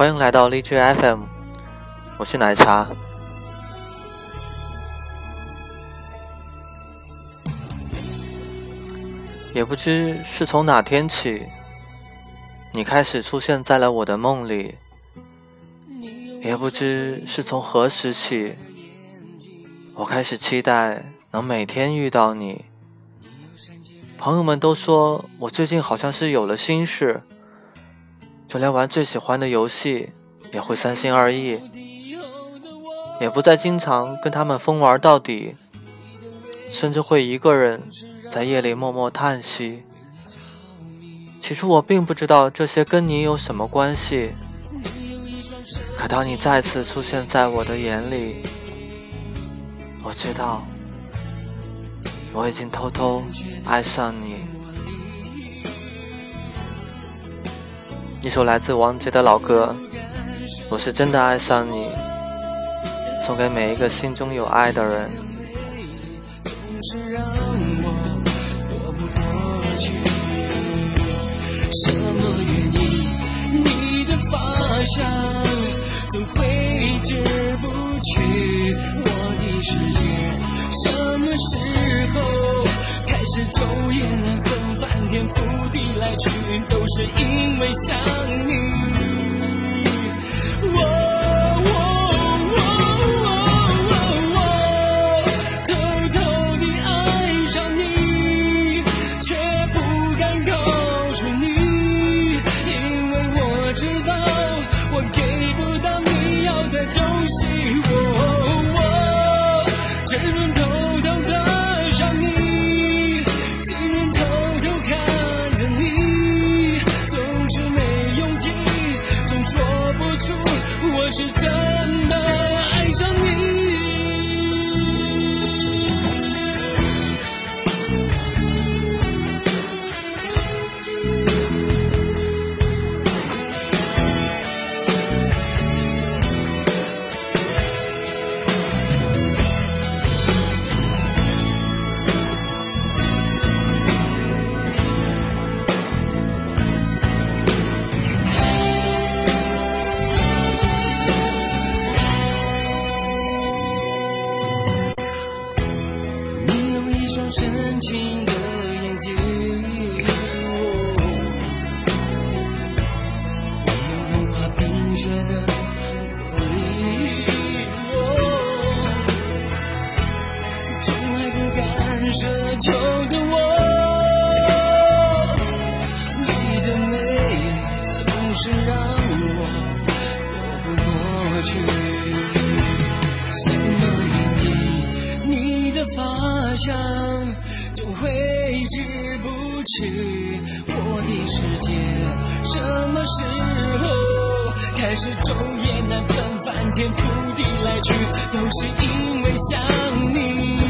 欢迎来到 DJFM， 我是奶茶。也不知是从哪天起，你开始出现在了我的梦里，也不知是从何时起，我开始期待能每天遇到你。朋友们都说我最近好像是有了心事，就连玩最喜欢的游戏也会三心二意，也不再经常跟他们疯玩到底，甚至会一个人在夜里默默叹息。起初我并不知道这些跟你有什么关系，可当你再次出现在我的眼里，我知道我已经偷偷爱上你。一首来自王杰的老歌《我是真的爱上你》，送给每一个心中有爱的人。什么原因你的发香总挥之不去我的世界，什么时候开始昼夜难分，翻天覆地来去都是因为想你。天覆地来去，都是因为想你。